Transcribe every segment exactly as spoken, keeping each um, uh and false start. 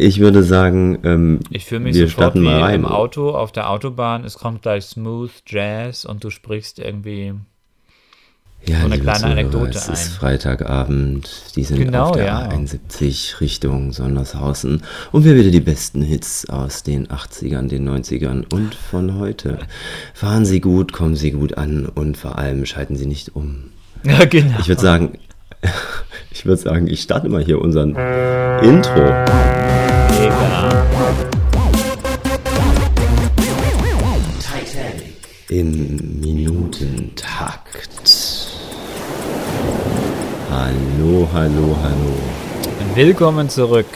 Ich würde sagen, ähm, ich fühle mich wir sofort starten mal wie rein. Im Auto, auf der Autobahn, es kommt gleich Smooth Jazz und du sprichst irgendwie ja, so eine kleine Zuhörer, Anekdote es ein. Es ist Freitagabend, die sind genau, auf der ja. A einundsiebzig Richtung Sondershausen und wir wieder die besten Hits aus den achtzigern, den neunzigern und von heute. Fahren Sie gut, kommen Sie gut an und vor allem schalten Sie nicht um. Ja, genau. Ich würde sagen... Ich würde sagen, ich starte mal hier unseren Intro. Mega. Titanic. Im Minutentakt. Hallo, hallo, hallo. Willkommen zurück,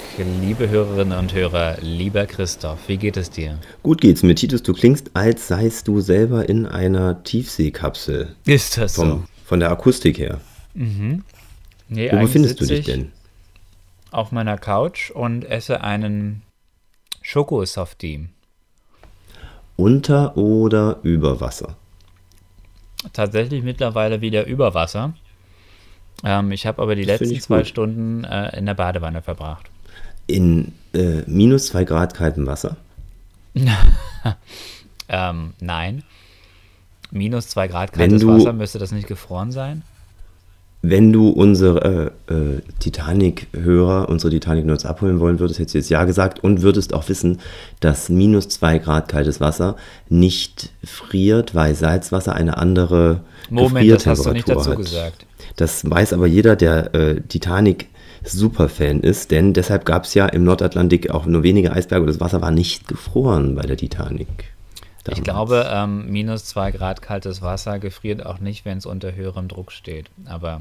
liebe Hörerinnen und Hörer, lieber Christoph, wie geht es dir? Gut geht's mir, Titus, du klingst, als seist du selber in einer Tiefseekapsel. Ist das Vom, so? Von der Akustik her. Mhm. Nee, wo befindest du dich denn? Auf meiner Couch und esse einen Schokosoftie. Unter oder über Wasser? Tatsächlich mittlerweile wieder über Wasser. Ähm, ich habe aber die das letzten zwei gut. Stunden äh, in der Badewanne verbracht. In äh, minus zwei Grad kaltem Wasser? ähm, nein. Minus zwei Grad kaltes Wasser, müsste das nicht gefroren sein? Wenn du unsere äh, äh, Titanic-Hörer, unsere Titanic-Nerds abholen wollen würdest, hättest du jetzt ja gesagt und würdest auch wissen, dass minus zwei Grad kaltes Wasser nicht friert, weil Salzwasser eine andere Moment, das hast du nicht dazu hat. gesagt. Das weiß aber jeder, der äh, Titanic-Superfan ist, denn deshalb gab es ja im Nordatlantik auch nur wenige Eisberge und das Wasser war nicht gefroren bei der Titanic. Damals. Ich glaube, ähm, minus zwei Grad kaltes Wasser gefriert auch nicht, wenn es unter höherem Druck steht. Aber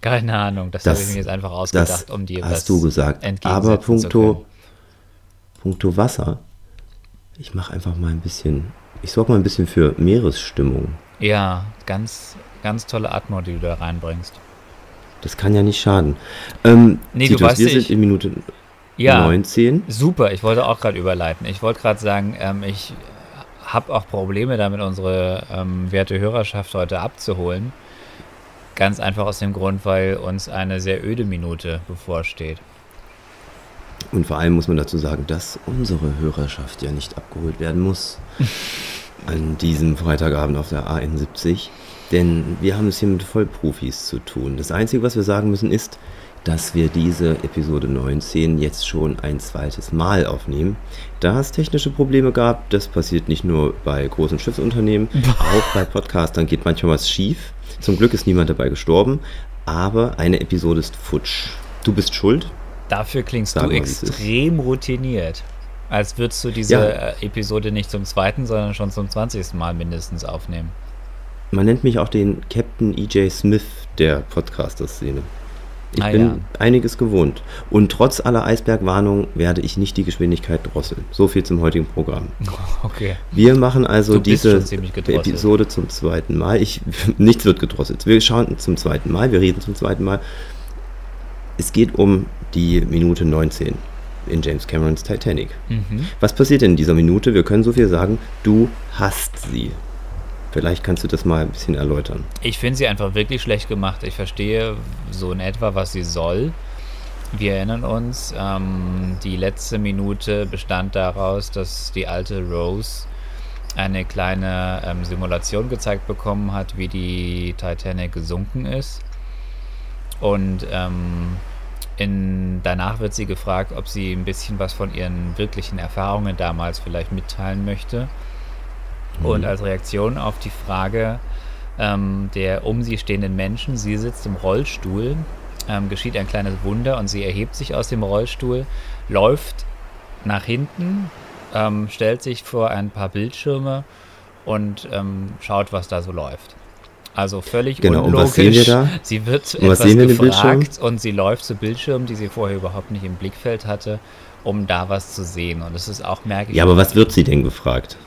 keine Ahnung, das, das habe ich mir jetzt einfach ausgedacht, um dir das zu entgegensetzen zu können. Aber punkto, punkto Wasser, ich mache einfach mal ein bisschen, ich sorge mal ein bisschen für Meeresstimmung. Ja, ganz, ganz tolle Atmo, die du da reinbringst. Das kann ja nicht schaden. Ähm, nee, Titus, du weißt, wir sind in Minute ja, neunzehn. Super, ich wollte auch gerade überleiten. Ich wollte gerade sagen, ähm, ich... habe auch Probleme damit, unsere ähm, werte Hörerschaft heute abzuholen. Ganz einfach aus dem Grund, weil uns eine sehr öde Minute bevorsteht. Und vor allem muss man dazu sagen, dass unsere Hörerschaft ja nicht abgeholt werden muss an diesem Freitagabend auf der A einundsiebzig. Denn wir haben es hier mit Vollprofis zu tun. Das Einzige, was wir sagen müssen, ist, dass wir diese Episode neunzehn jetzt schon ein zweites Mal aufnehmen, da es technische Probleme gab. Das passiert nicht nur bei großen Schiffsunternehmen, auch bei Podcastern geht manchmal was schief. Zum Glück ist niemand dabei gestorben, aber eine Episode ist futsch. Du bist schuld. Dafür klingst Sag du mal, extrem routiniert, als würdest du diese ja. Episode nicht zum zweiten, sondern schon zum zwanzigsten Mal mindestens aufnehmen. Man nennt mich auch den Captain E J Smith der Podcaster-Szene. Ich ah, bin ja. einiges gewohnt. Und trotz aller Eisbergwarnungen werde ich nicht die Geschwindigkeit drosseln. So viel zum heutigen Programm. Okay. Wir machen also diese Episode zum zweiten Mal. Ich, nichts wird gedrosselt. Wir schauen zum zweiten Mal, wir reden zum zweiten Mal. Es geht um die Minute neunzehn in James Camerons Titanic. Mhm. Was passiert denn in dieser Minute? Wir können so viel sagen, du hasst sie. Vielleicht kannst du das mal ein bisschen erläutern. Ich finde sie einfach wirklich schlecht gemacht. Ich verstehe so in etwa, was sie soll. Wir erinnern uns, ähm, die letzte Minute bestand daraus, dass die alte Rose eine kleine ähm, Simulation gezeigt bekommen hat, wie die Titanic gesunken ist. Und ähm, in, danach wird sie gefragt, ob sie ein bisschen was von ihren wirklichen Erfahrungen damals vielleicht mitteilen möchte. Und als Reaktion auf die Frage ähm, der um sie stehenden Menschen, sie sitzt im Rollstuhl, ähm, geschieht ein kleines Wunder und sie erhebt sich aus dem Rollstuhl, läuft nach hinten, ähm, stellt sich vor ein paar Bildschirme und ähm, schaut, was da so läuft. Also völlig genau, unlogisch. Und was sehen wir da? Sie wird und etwas gefragt und sie läuft zu Bildschirmen, die sie vorher überhaupt nicht im Blickfeld hatte, um da was zu sehen. Und das ist auch merkwürdig. Ja, aber was wird sie denn gefragt?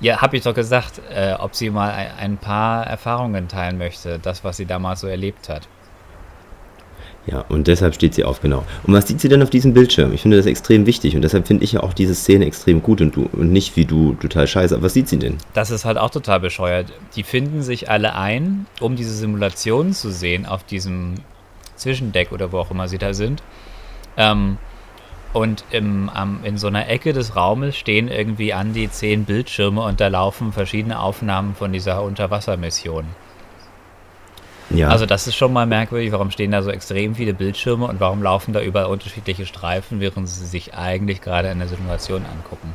Ja, habe ich doch gesagt, äh, ob sie mal ein, ein paar Erfahrungen teilen möchte, das, was sie damals so erlebt hat. Ja, und deshalb steht sie auf, genau. Und was sieht sie denn auf diesem Bildschirm? Ich finde das extrem wichtig und deshalb finde ich ja auch diese Szene extrem gut und, du, und nicht wie du, total scheiße. Aber was sieht sie denn? Das ist halt auch total bescheuert. Die finden sich alle ein, um diese Simulation zu sehen auf diesem Zwischendeck oder wo auch immer sie da sind. Ähm, Und im, am, in so einer Ecke des Raumes stehen irgendwie an die zehn Bildschirme und da laufen verschiedene Aufnahmen von dieser Unterwassermission. Ja. Also das ist schon mal merkwürdig, warum stehen da so extrem viele Bildschirme und warum laufen da überall unterschiedliche Streifen, während sie sich eigentlich gerade in der Situation angucken.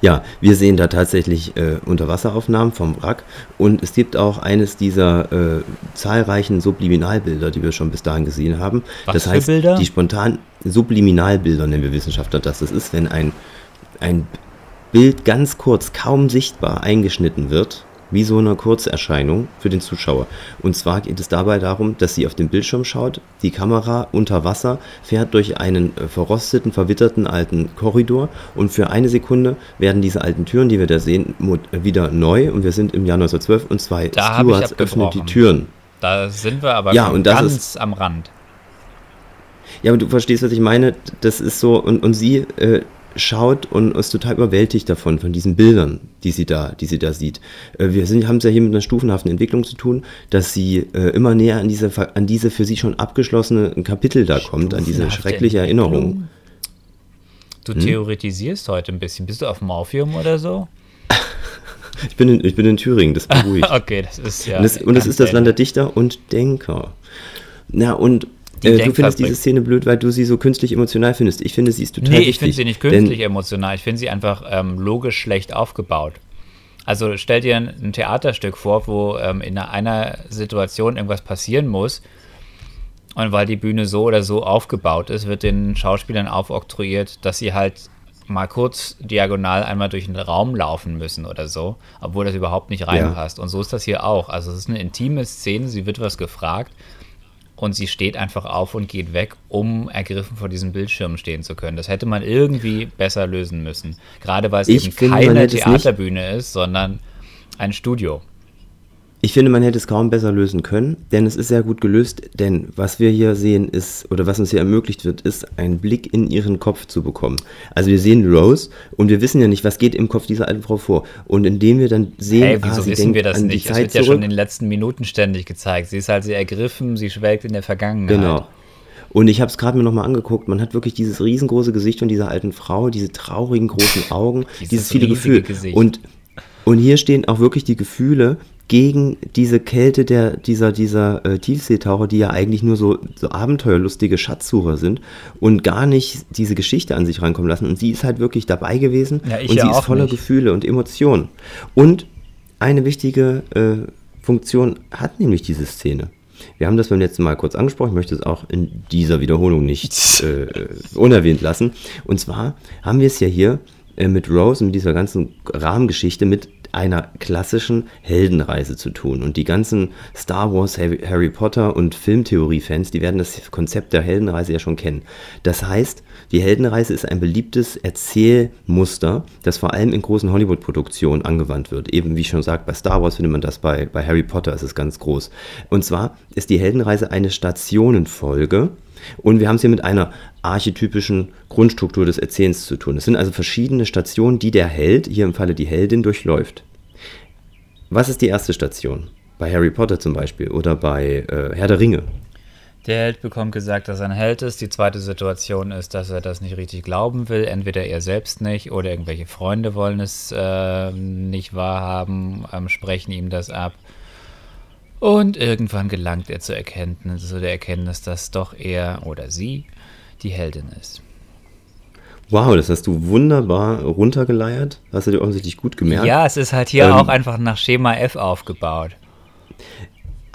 Ja, wir sehen da tatsächlich äh, Unterwasseraufnahmen vom Wrack und es gibt auch eines dieser äh, zahlreichen Subliminalbilder, die wir schon bis dahin gesehen haben. Was das für heißt, Bilder? Die spontanen Subliminalbilder nennen wir Wissenschaftler das. Das ist, wenn ein, ein Bild ganz kurz, kaum sichtbar eingeschnitten wird, wie so eine Kurzerscheinung für den Zuschauer. Und zwar geht es dabei darum, dass sie auf den Bildschirm schaut, die Kamera unter Wasser fährt durch einen verrosteten, verwitterten alten Korridor und für eine Sekunde werden diese alten Türen, die wir da sehen, wieder neu und wir sind im Jahr neunzehnhundertzwölf und zwei Stewards öffnen die Türen. Da sind wir aber ja, und ganz ist, am Rand. Ja, aber du verstehst, was ich meine. Das ist so, und, und sie... Äh, schaut und ist total überwältigt davon, von diesen Bildern, die sie da, die sie da sieht. Wir sind, haben es ja hier mit einer stufenhaften Entwicklung zu tun, dass sie äh, immer näher an diese, an diese für sie schon abgeschlossene Kapitel da kommt, an diese schreckliche Erinnerung. Du hm? theoretisierst heute ein bisschen. Bist du auf Morphium oder so? ich, bin in, ich bin in Thüringen, das beruhigt. Okay, das ist ja... Und das, und das ist das Land der Dichter und Denker. Na und... Äh, du findest diese Szene blöd, weil du sie so künstlich emotional findest. Ich finde, sie ist total richtig. Nee, ich finde sie nicht künstlich emotional. Ich finde sie einfach ähm, logisch schlecht aufgebaut. Also stell dir ein, ein Theaterstück vor, wo ähm, in einer Situation irgendwas passieren muss. Und weil die Bühne so oder so aufgebaut ist, wird den Schauspielern aufoktroyiert, dass sie halt mal kurz diagonal einmal durch den Raum laufen müssen oder so, obwohl das überhaupt nicht reinpasst. Ja. Und so ist das hier auch. Also es ist eine intime Szene, sie wird was gefragt. Und sie steht einfach auf und geht weg, um ergriffen vor diesem Bildschirm stehen zu können. Das hätte man irgendwie besser lösen müssen. Gerade weil es ich eben finde, keine Theaterbühne ist, sondern ein Studio. Ich finde, man hätte es kaum besser lösen können, denn es ist sehr gut gelöst. Denn was wir hier sehen ist, oder was uns hier ermöglicht wird, ist, einen Blick in ihren Kopf zu bekommen. Also wir sehen Rose und wir wissen ja nicht, was geht im Kopf dieser alten Frau vor. Und indem wir dann sehen, hey, wieso ah, wissen wir das nicht? Es wird zurück. Ja schon in den letzten Minuten ständig gezeigt. Sie ist halt sehr ergriffen, sie schwelgt in der Vergangenheit. Genau. Und ich habe es gerade mir nochmal angeguckt, man hat wirklich dieses riesengroße Gesicht von dieser alten Frau, diese traurigen großen Augen, dieses, dieses viele Gefühl. Gesicht. Und, und hier stehen auch wirklich die Gefühle gegen diese Kälte der, dieser, dieser äh, Tiefseetaucher, die ja eigentlich nur so, so abenteuerlustige Schatzsucher sind und gar nicht diese Geschichte an sich rankommen lassen. Und sie ist halt wirklich dabei gewesen ja, und ja sie ist voller nicht. Gefühle und Emotionen. Und eine wichtige äh, Funktion hat nämlich diese Szene. Wir haben das beim letzten Mal kurz angesprochen, ich möchte es auch in dieser Wiederholung nicht äh, unerwähnt lassen. Und zwar haben wir es ja hier äh, mit Rose, mit dieser ganzen Rahmengeschichte, mit einer klassischen Heldenreise zu tun. Und die ganzen Star Wars, Harry Potter und Filmtheorie-Fans, die werden das Konzept der Heldenreise ja schon kennen. Das heißt, die Heldenreise ist ein beliebtes Erzählmuster, das vor allem in großen Hollywood-Produktionen angewandt wird. Eben, wie ich schon sagte, bei Star Wars findet man das, bei, bei Harry Potter ist es ganz groß. Und zwar ist die Heldenreise eine Stationenfolge, und wir haben es hier mit einer archetypischen Grundstruktur des Erzählens zu tun. Es sind also verschiedene Stationen, die der Held, hier im Falle die Heldin, durchläuft. Was ist die erste Station? Bei Harry Potter zum Beispiel oder bei äh, Herr der Ringe. Der Held bekommt gesagt, dass er ein Held ist. Die zweite Situation ist, dass er das nicht richtig glauben will. Entweder er selbst nicht oder irgendwelche Freunde wollen es äh, nicht wahrhaben, ähm, sprechen ihm das ab. Und irgendwann gelangt er zur Erkenntnis, zu der Erkenntnis, dass doch er oder sie die Heldin ist. Wow, das hast du wunderbar runtergeleiert. Hast du dir offensichtlich gut gemerkt. Ja, es ist halt hier ähm, auch einfach nach Schema F aufgebaut.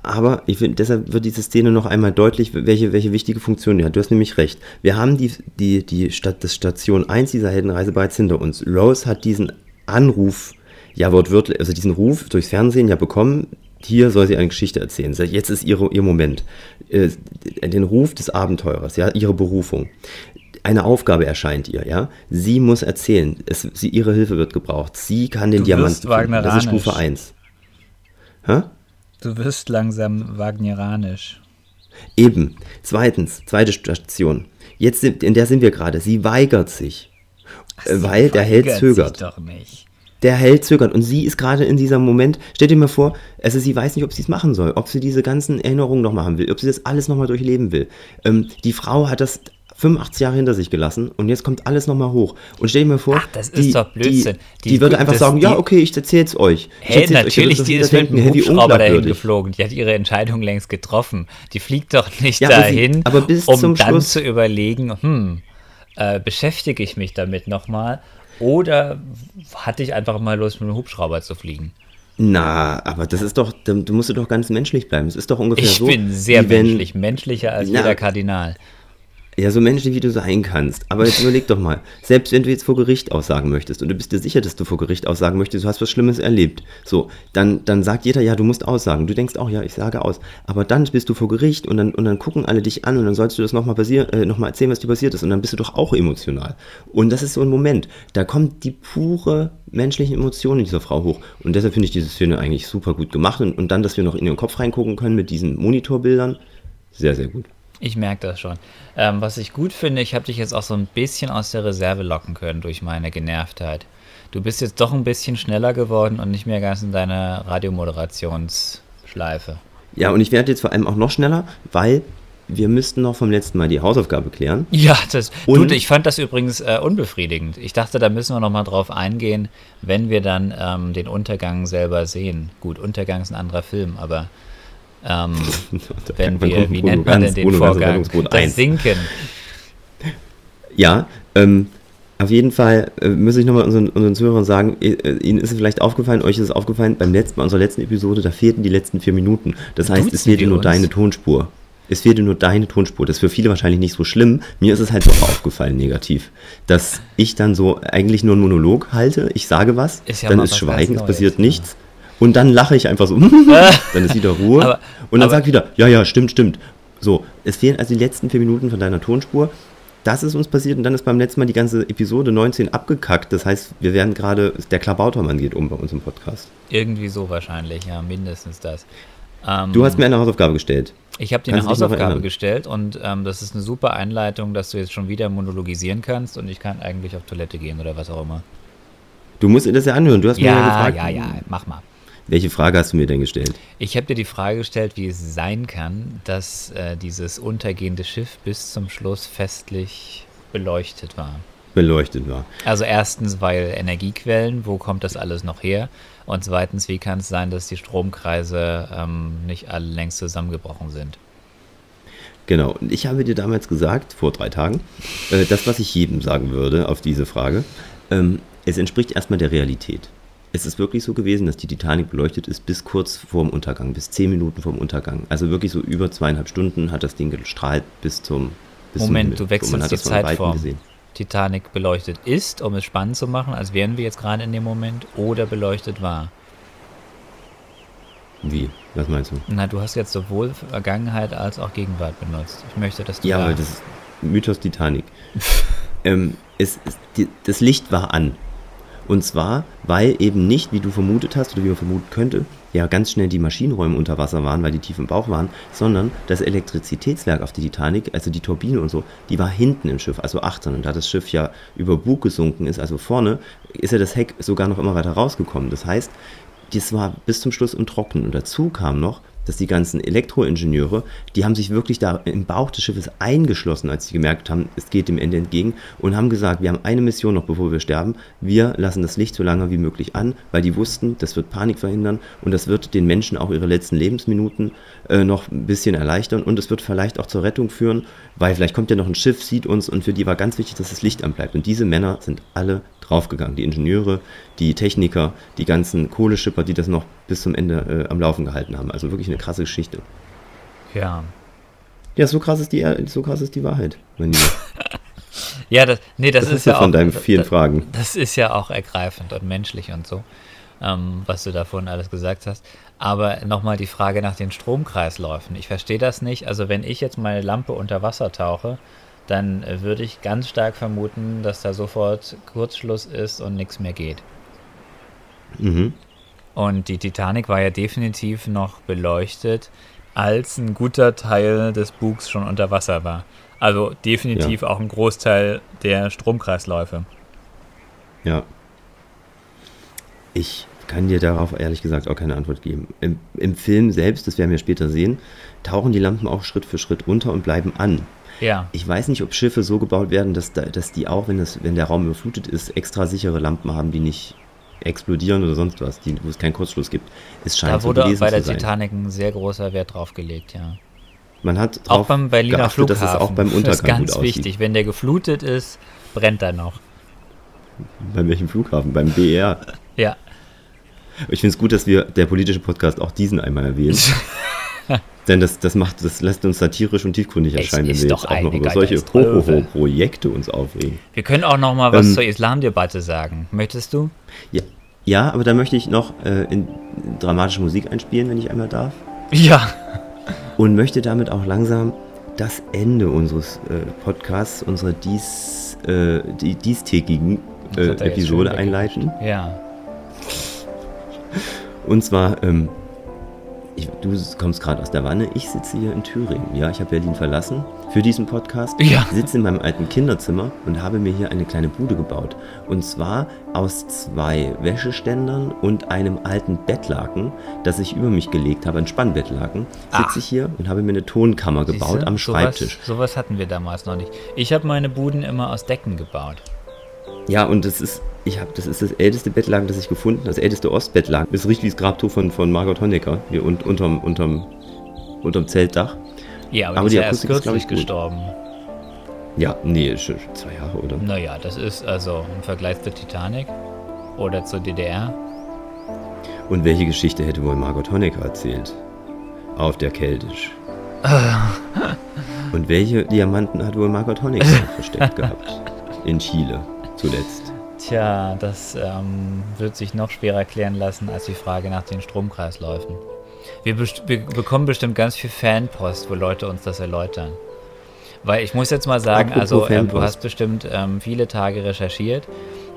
Aber ich find, deshalb wird diese Szene noch einmal deutlich, welche, welche wichtige Funktion die hat. Du hast nämlich recht. Wir haben die, die, die Stadt, das Station eins dieser Heldenreise bereits hinter uns. Rose hat diesen Anruf, ja wortwörtlich, also diesen Ruf durchs Fernsehen ja bekommen. Hier soll sie eine Geschichte erzählen. Jetzt ist ihre, ihr Moment. Äh, den Ruf des Abenteurers, ja, ihre Berufung. Eine Aufgabe erscheint ihr, ja. Sie muss erzählen. Es, sie, ihre Hilfe wird gebraucht. Sie kann den Diamanten finden. Das ist Stufe eins. Hä? Du wirst langsam wagnerianisch. Eben. Zweitens, zweite Station. Jetzt sind, in der sind wir gerade. Sie weigert sich. Ach, sie weil der Held zögert. Sich doch nicht. Der Held zögert und sie ist gerade in diesem Moment, stell dir mal vor, also sie weiß nicht, ob sie es machen soll, ob sie diese ganzen Erinnerungen noch machen will, ob sie das alles nochmal durchleben will. Ähm, die Frau hat das fünfundachtzig Jahre hinter sich gelassen und jetzt kommt alles nochmal hoch. Und stell dir mal vor, ach, das die, ist doch Blödsinn. Die, die, die würde einfach sagen, die, ja, okay, ich erzähl's euch. Hey, ich natürlich, euch, die ist mit dem Hubschrauber dahin geflogen. Die hat ihre Entscheidung längst getroffen. Die fliegt doch nicht ja, dahin, aber sie, aber bis um zum dann Schluss zu überlegen, hm, äh, beschäftige ich mich damit nochmal oder hatte ich einfach mal Lust, mit dem Hubschrauber zu fliegen? Na, aber das ist doch, du musst doch ganz menschlich bleiben. Es ist doch ungefähr ich so. Ich bin sehr wenn, menschlich, menschlicher als na, jeder Kardinal. Ja, so menschlich, wie du sein kannst. Aber jetzt überleg doch mal, selbst wenn du jetzt vor Gericht aussagen möchtest und du bist dir sicher, dass du vor Gericht aussagen möchtest, du hast was Schlimmes erlebt, so, dann, dann sagt jeder, ja, du musst aussagen. Du denkst auch, ja, ich sage aus. Aber dann bist du vor Gericht und dann, und dann gucken alle dich an und dann sollst du das nochmal passier- äh, noch mal erzählen, was dir passiert ist. Und dann bist du doch auch emotional. Und das ist so ein Moment, da kommt die pure menschliche Emotionen dieser Frau hoch. Und deshalb finde ich diese Szene eigentlich super gut gemacht. Und, und dann, dass wir noch in ihren Kopf reingucken können mit diesen Monitorbildern, sehr, sehr gut. Ich merke das schon. Ähm, was ich gut finde, ich habe dich jetzt auch so ein bisschen aus der Reserve locken können durch meine Genervtheit. Du bist jetzt doch ein bisschen schneller geworden und nicht mehr ganz in deiner Radiomoderationsschleife. Ja, und ich werde jetzt vor allem auch noch schneller, weil wir müssten noch vom letzten Mal die Hausaufgabe klären. Ja, das und du, ich fand das übrigens äh, unbefriedigend. Ich dachte, da müssen wir nochmal drauf eingehen, wenn wir dann ähm, den Untergang selber sehen. Gut, Untergang ist ein anderer Film, aber ähm, wenn wir, wie nennt man denn den Vorgang? Das Sinken. Ja, ähm, auf jeden Fall äh, muss ich nochmal unseren, unseren Zuhörern sagen, äh, Ihnen ist es vielleicht aufgefallen, euch ist es aufgefallen, beim letzten Mal, unserer letzten Episode, da fehlten die letzten vier Minuten. Das Duzen heißt, es fehlte nur uns? deine Tonspur. Es fehlte nur deine Tonspur. Das ist für viele wahrscheinlich nicht so schlimm. Mir ist es halt so aufgefallen, negativ. Dass ich dann so eigentlich nur einen Monolog halte, ich sage was, ja dann ist was Schweigen, es passiert jetzt, nichts. Und dann lache ich einfach so, dann ist wieder Ruhe. aber, und dann sagt wieder, ja, ja, stimmt, stimmt. So, es fehlen also die letzten vier Minuten von deiner Tonspur. Das ist uns passiert und dann ist beim letzten Mal die ganze Episode neunzehn abgekackt. Das heißt, wir werden gerade, der Klabautermann geht um bei uns im Podcast. Irgendwie so wahrscheinlich, ja, mindestens das. Ähm, du hast mir eine Hausaufgabe gestellt. Ich habe dir kannst eine Hausaufgabe gestellt und ähm, das ist eine super Einleitung, dass du jetzt schon wieder monologisieren kannst und ich kann eigentlich auf Toilette gehen oder was auch immer. Du musst dir das ja anhören, du hast ja, mir ja gefragt. Ja, ja, ja, mach mal. Welche Frage hast du mir denn gestellt? Ich habe dir die Frage gestellt, wie es sein kann, dass äh, dieses untergehende Schiff bis zum Schluss festlich beleuchtet war. Beleuchtet war. Also erstens, weil Energiequellen, wo kommt das alles noch her? Und zweitens, wie kann es sein, dass die Stromkreise ähm, nicht alle längst zusammengebrochen sind? Genau, und ich habe dir damals gesagt, vor drei Tagen, äh, das, was ich jedem sagen würde auf diese Frage, ähm, es entspricht erstmal der Realität. Es ist wirklich so gewesen, dass die Titanic beleuchtet ist bis kurz vorm Untergang, bis zehn Minuten vorm Untergang. Also wirklich so über zweieinhalb Stunden hat das Ding gestrahlt bis zum... Bis Moment, zum, du wechselst die Zeitform. Titanic beleuchtet ist, um es spannend zu machen, als wären wir jetzt gerade in dem Moment, oder beleuchtet war. Wie? Was meinst du? Na, du hast jetzt sowohl Vergangenheit als auch Gegenwart benutzt. Ich möchte, dass du... Ja, aber das ist Mythos Titanic. ähm, es, es, die, das Licht war an. Und zwar, weil eben nicht, wie du vermutet hast oder wie man vermuten könnte, ja ganz schnell die Maschinenräume unter Wasser waren, weil die tief im Bauch waren, sondern das Elektrizitätswerk auf der Titanic, also die Turbine und so, die war hinten im Schiff, also achtzehn. Und da das Schiff ja über Bug gesunken ist, also vorne, ist ja das Heck sogar noch immer weiter rausgekommen. Das heißt, das war bis zum Schluss im Trocknen. Und dazu kam noch, dass die ganzen Elektroingenieure, die haben sich wirklich da im Bauch des Schiffes eingeschlossen, als sie gemerkt haben, es geht dem Ende entgegen und haben gesagt, wir haben eine Mission noch, bevor wir sterben, wir lassen das Licht so lange wie möglich an, weil die wussten, das wird Panik verhindern und das wird den Menschen auch ihre letzten Lebensminuten äh, noch ein bisschen erleichtern und es wird vielleicht auch zur Rettung führen, weil vielleicht kommt ja noch ein Schiff, sieht uns und für die war ganz wichtig, dass das Licht anbleibt und diese Männer sind alle draufgegangen, die Ingenieure, die Techniker, die ganzen Kohleschipper, die das noch bis zum Ende äh, am Laufen gehalten haben, also wirklich eine krasse Geschichte. Ja. Ja, so krass ist die, so krass ist die Wahrheit. Mein Lieber. ja, das, nee, das, das ist, ist ja von auch, deinen vielen das, Fragen. Das ist ja auch ergreifend und menschlich und so, ähm, was du davon alles gesagt hast. Aber nochmal die Frage nach den Stromkreisläufen. Ich verstehe das nicht. Also wenn ich jetzt meine Lampe unter Wasser tauche, dann würde ich ganz stark vermuten, dass da sofort Kurzschluss ist und nichts mehr geht. Mhm. Und die Titanic war ja definitiv noch beleuchtet, als ein guter Teil des Bugs schon unter Wasser war. Also definitiv ja. Auch ein Großteil der Stromkreisläufe. Ja. Ich kann dir darauf ehrlich gesagt auch keine Antwort geben. Im, im Film selbst, das werden wir später sehen, tauchen die Lampen auch Schritt für Schritt unter und bleiben an. Ja. Ich weiß nicht, ob Schiffe so gebaut werden, dass, dass die auch, wenn, das, wenn der Raum überflutet ist, extra sichere Lampen haben, die nicht explodieren oder sonst was, die, wo es keinen Kurzschluss gibt. Es scheint so gewesen zu sein. Da wurde bei der Titanic ein sehr großer Wert drauf gelegt, ja. Man hat drauf auch beim Berliner geachtet, Flughafen, dass es auch beim Untergang gut aussieht. Das ist ganz wichtig. Wenn der geflutet ist, brennt er noch. Bei welchem Flughafen? Beim B E R? Ja. Ich finde es gut, dass wir der politische Podcast auch diesen einmal erwähnen. Denn das, das, macht, das lässt uns satirisch und tiefgründig erscheinen, wenn wir jetzt auch noch über solche Ho-Ho-Ho-Projekte uns aufregen. Wir können auch noch mal was ähm, zur Islamdebatte sagen. Möchtest du? Ja, ja, aber da möchte ich noch äh, in, in dramatische Musik einspielen, wenn ich einmal darf. Ja. Und möchte damit auch langsam das Ende unseres äh, Podcasts, unserer dies, äh, die, diestägigen äh, Episode einleiten. Ja. Und zwar, ähm, ich, du kommst gerade aus der Wanne, ich sitze hier in Thüringen. Ja, ich habe Berlin verlassen für diesen Podcast. Ja. Ich sitze in meinem alten Kinderzimmer und habe mir hier eine kleine Bude gebaut. Und zwar aus zwei Wäscheständern und einem alten Bettlaken, das ich über mich gelegt habe, ein Spannbettlaken. Ach. Sitze ich hier und habe mir eine Tonkammer gebaut. Siehste, am Schreibtisch. Sowas, sowas hatten wir damals noch nicht. Ich habe meine Buden immer aus Decken gebaut. Ja, und das ist, ich hab, das ist das älteste Bettlaken, das ich gefunden habe, das älteste Ostbettlaken. Das riecht wie das Grabtuch von, von Margot Honecker, hier un, unterm, unterm, unterm Zeltdach. Ja, aber, aber die ist ja erst kürzlich gestorben. Ja, nee, schon zwei Jahre, oder? Naja, das ist also im Vergleich zur Titanic oder zur D D R. Und welche Geschichte hätte wohl Margot Honecker erzählt? Auf der Keltisch. Und welche Diamanten hat wohl Margot Honecker versteckt gehabt? In Chile. Zuletzt. Tja, das ähm, wird sich noch schwerer klären lassen als die Frage nach den Stromkreisläufen. Wir, best- wir bekommen bestimmt ganz viel Fanpost, wo Leute uns das erläutern. Weil ich muss jetzt mal sagen, apropos also ähm, du hast bestimmt ähm, viele Tage recherchiert,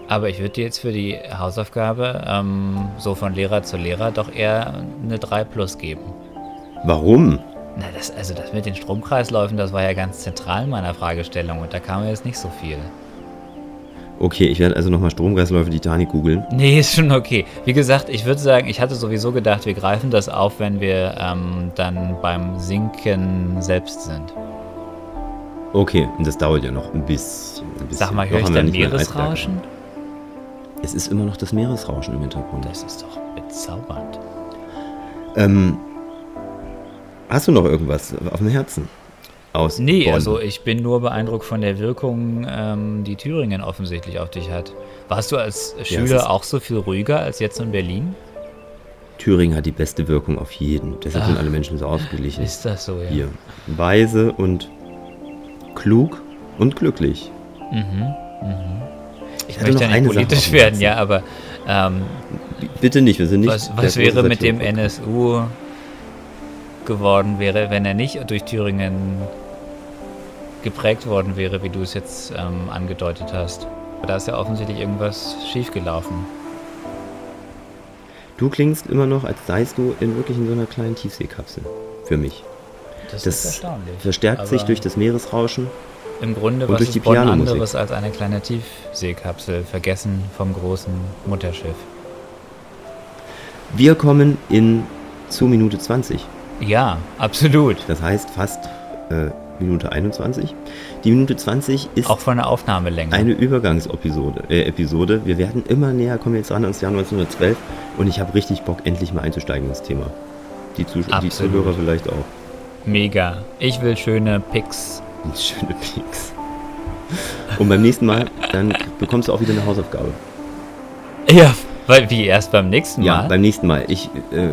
aber ich würde dir jetzt für die Hausaufgabe ähm, so von Lehrer zu Lehrer doch eher eine drei plus geben. Warum? Na, das, also das mit den Stromkreisläufen, das war ja ganz zentral in meiner Fragestellung und da kam mir jetzt nicht so viel. Okay, ich werde also nochmal Stromkreisläufe Titanic googeln. Nee, ist schon okay. Wie gesagt, ich würde sagen, ich hatte sowieso gedacht, wir greifen das auf, wenn wir ähm, dann beim Sinken selbst sind. Okay, und das dauert ja noch ein bisschen. Ein bisschen. Sag mal, höre ich dann Meeresrauschen? Es ist immer noch das Meeresrauschen im Hintergrund. Das ist doch bezaubernd. Ähm, hast du noch irgendwas auf dem Herzen? Aus nee, Bonn. Also ich bin nur beeindruckt von der Wirkung, ähm, die Thüringen offensichtlich auf dich hat. Warst du als Schüler ja, auch so viel ruhiger als jetzt in Berlin? Thüringen hat die beste Wirkung auf jeden. Deshalb Ach, sind alle Menschen so ausgeglichen. Ist das so, ja. Hier. Weise und klug und glücklich. Mhm, mhm. Ich, ich möchte ja nicht politisch Sache werden, ja, aber... Ähm, bitte nicht, wir sind nicht... Was, was wäre mit dem N S U geworden wäre, wenn er nicht durch Thüringen geprägt worden wäre, wie du es jetzt ähm, angedeutet hast. Da ist ja offensichtlich irgendwas schiefgelaufen. Du klingst immer noch, als seist du in wirklich in so einer kleinen Tiefseekapsel. Für mich. Das, das ist erstaunlich. Verstärkt aber sich durch das Meeresrauschen. Im Grunde was ist Bonn anderes als eine kleine Tiefseekapsel, vergessen vom großen Mutterschiff. Wir kommen in zu Minute zwanzig. Ja, absolut. Das heißt fast äh, Minute einundzwanzig. Die Minute zwanzig ist auch von der Aufnahmelänge eine Übergangsepisode. Äh, Episode. Wir werden immer näher, kommen jetzt an ans Jahr neunzehnhundertzwölf und ich habe richtig Bock, endlich mal einzusteigen in das Thema. Die, Zus- die Zuhörer vielleicht auch. Mega. Ich will schöne Picks. Schöne Picks. Und beim nächsten Mal, dann bekommst du auch wieder eine Hausaufgabe. Ja, weil wie erst beim nächsten Mal? Ja, beim nächsten Mal. Ich... Äh,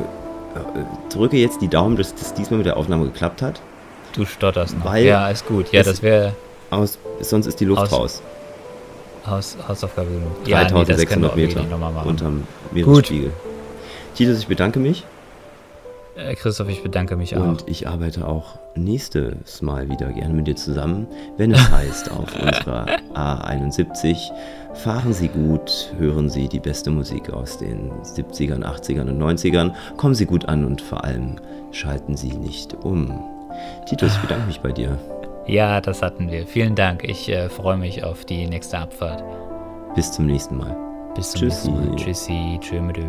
drücke jetzt die Daumen, dass das diesmal mit der Aufnahme geklappt hat. Du stotterst noch. Weil ja, ist gut. Ja, das wäre... Sonst ist die Luft aus, raus. Aus, Hausaufgabe genug. Ja, dreitausendsechshundert nee, Meter unterm Meeresspiegel. Titus, ich bedanke mich. Äh, Christoph, ich bedanke mich auch. Und ich arbeite auch nächstes Mal wieder gerne mit dir zusammen, wenn es heißt, auf unserer A einundsiebzig fahren Sie gut, hören Sie die beste Musik aus den siebzigern, achtzigern und neunzigern, kommen Sie gut an und vor allem schalten Sie nicht um. Titus, ich bedanke mich bei dir. Ja, das hatten wir. Vielen Dank. Ich äh, freue mich auf die nächste Abfahrt. Bis zum nächsten Mal. Bis zum Tschüssi. nächsten Mal. Tschüssi. Tschö mit Ö.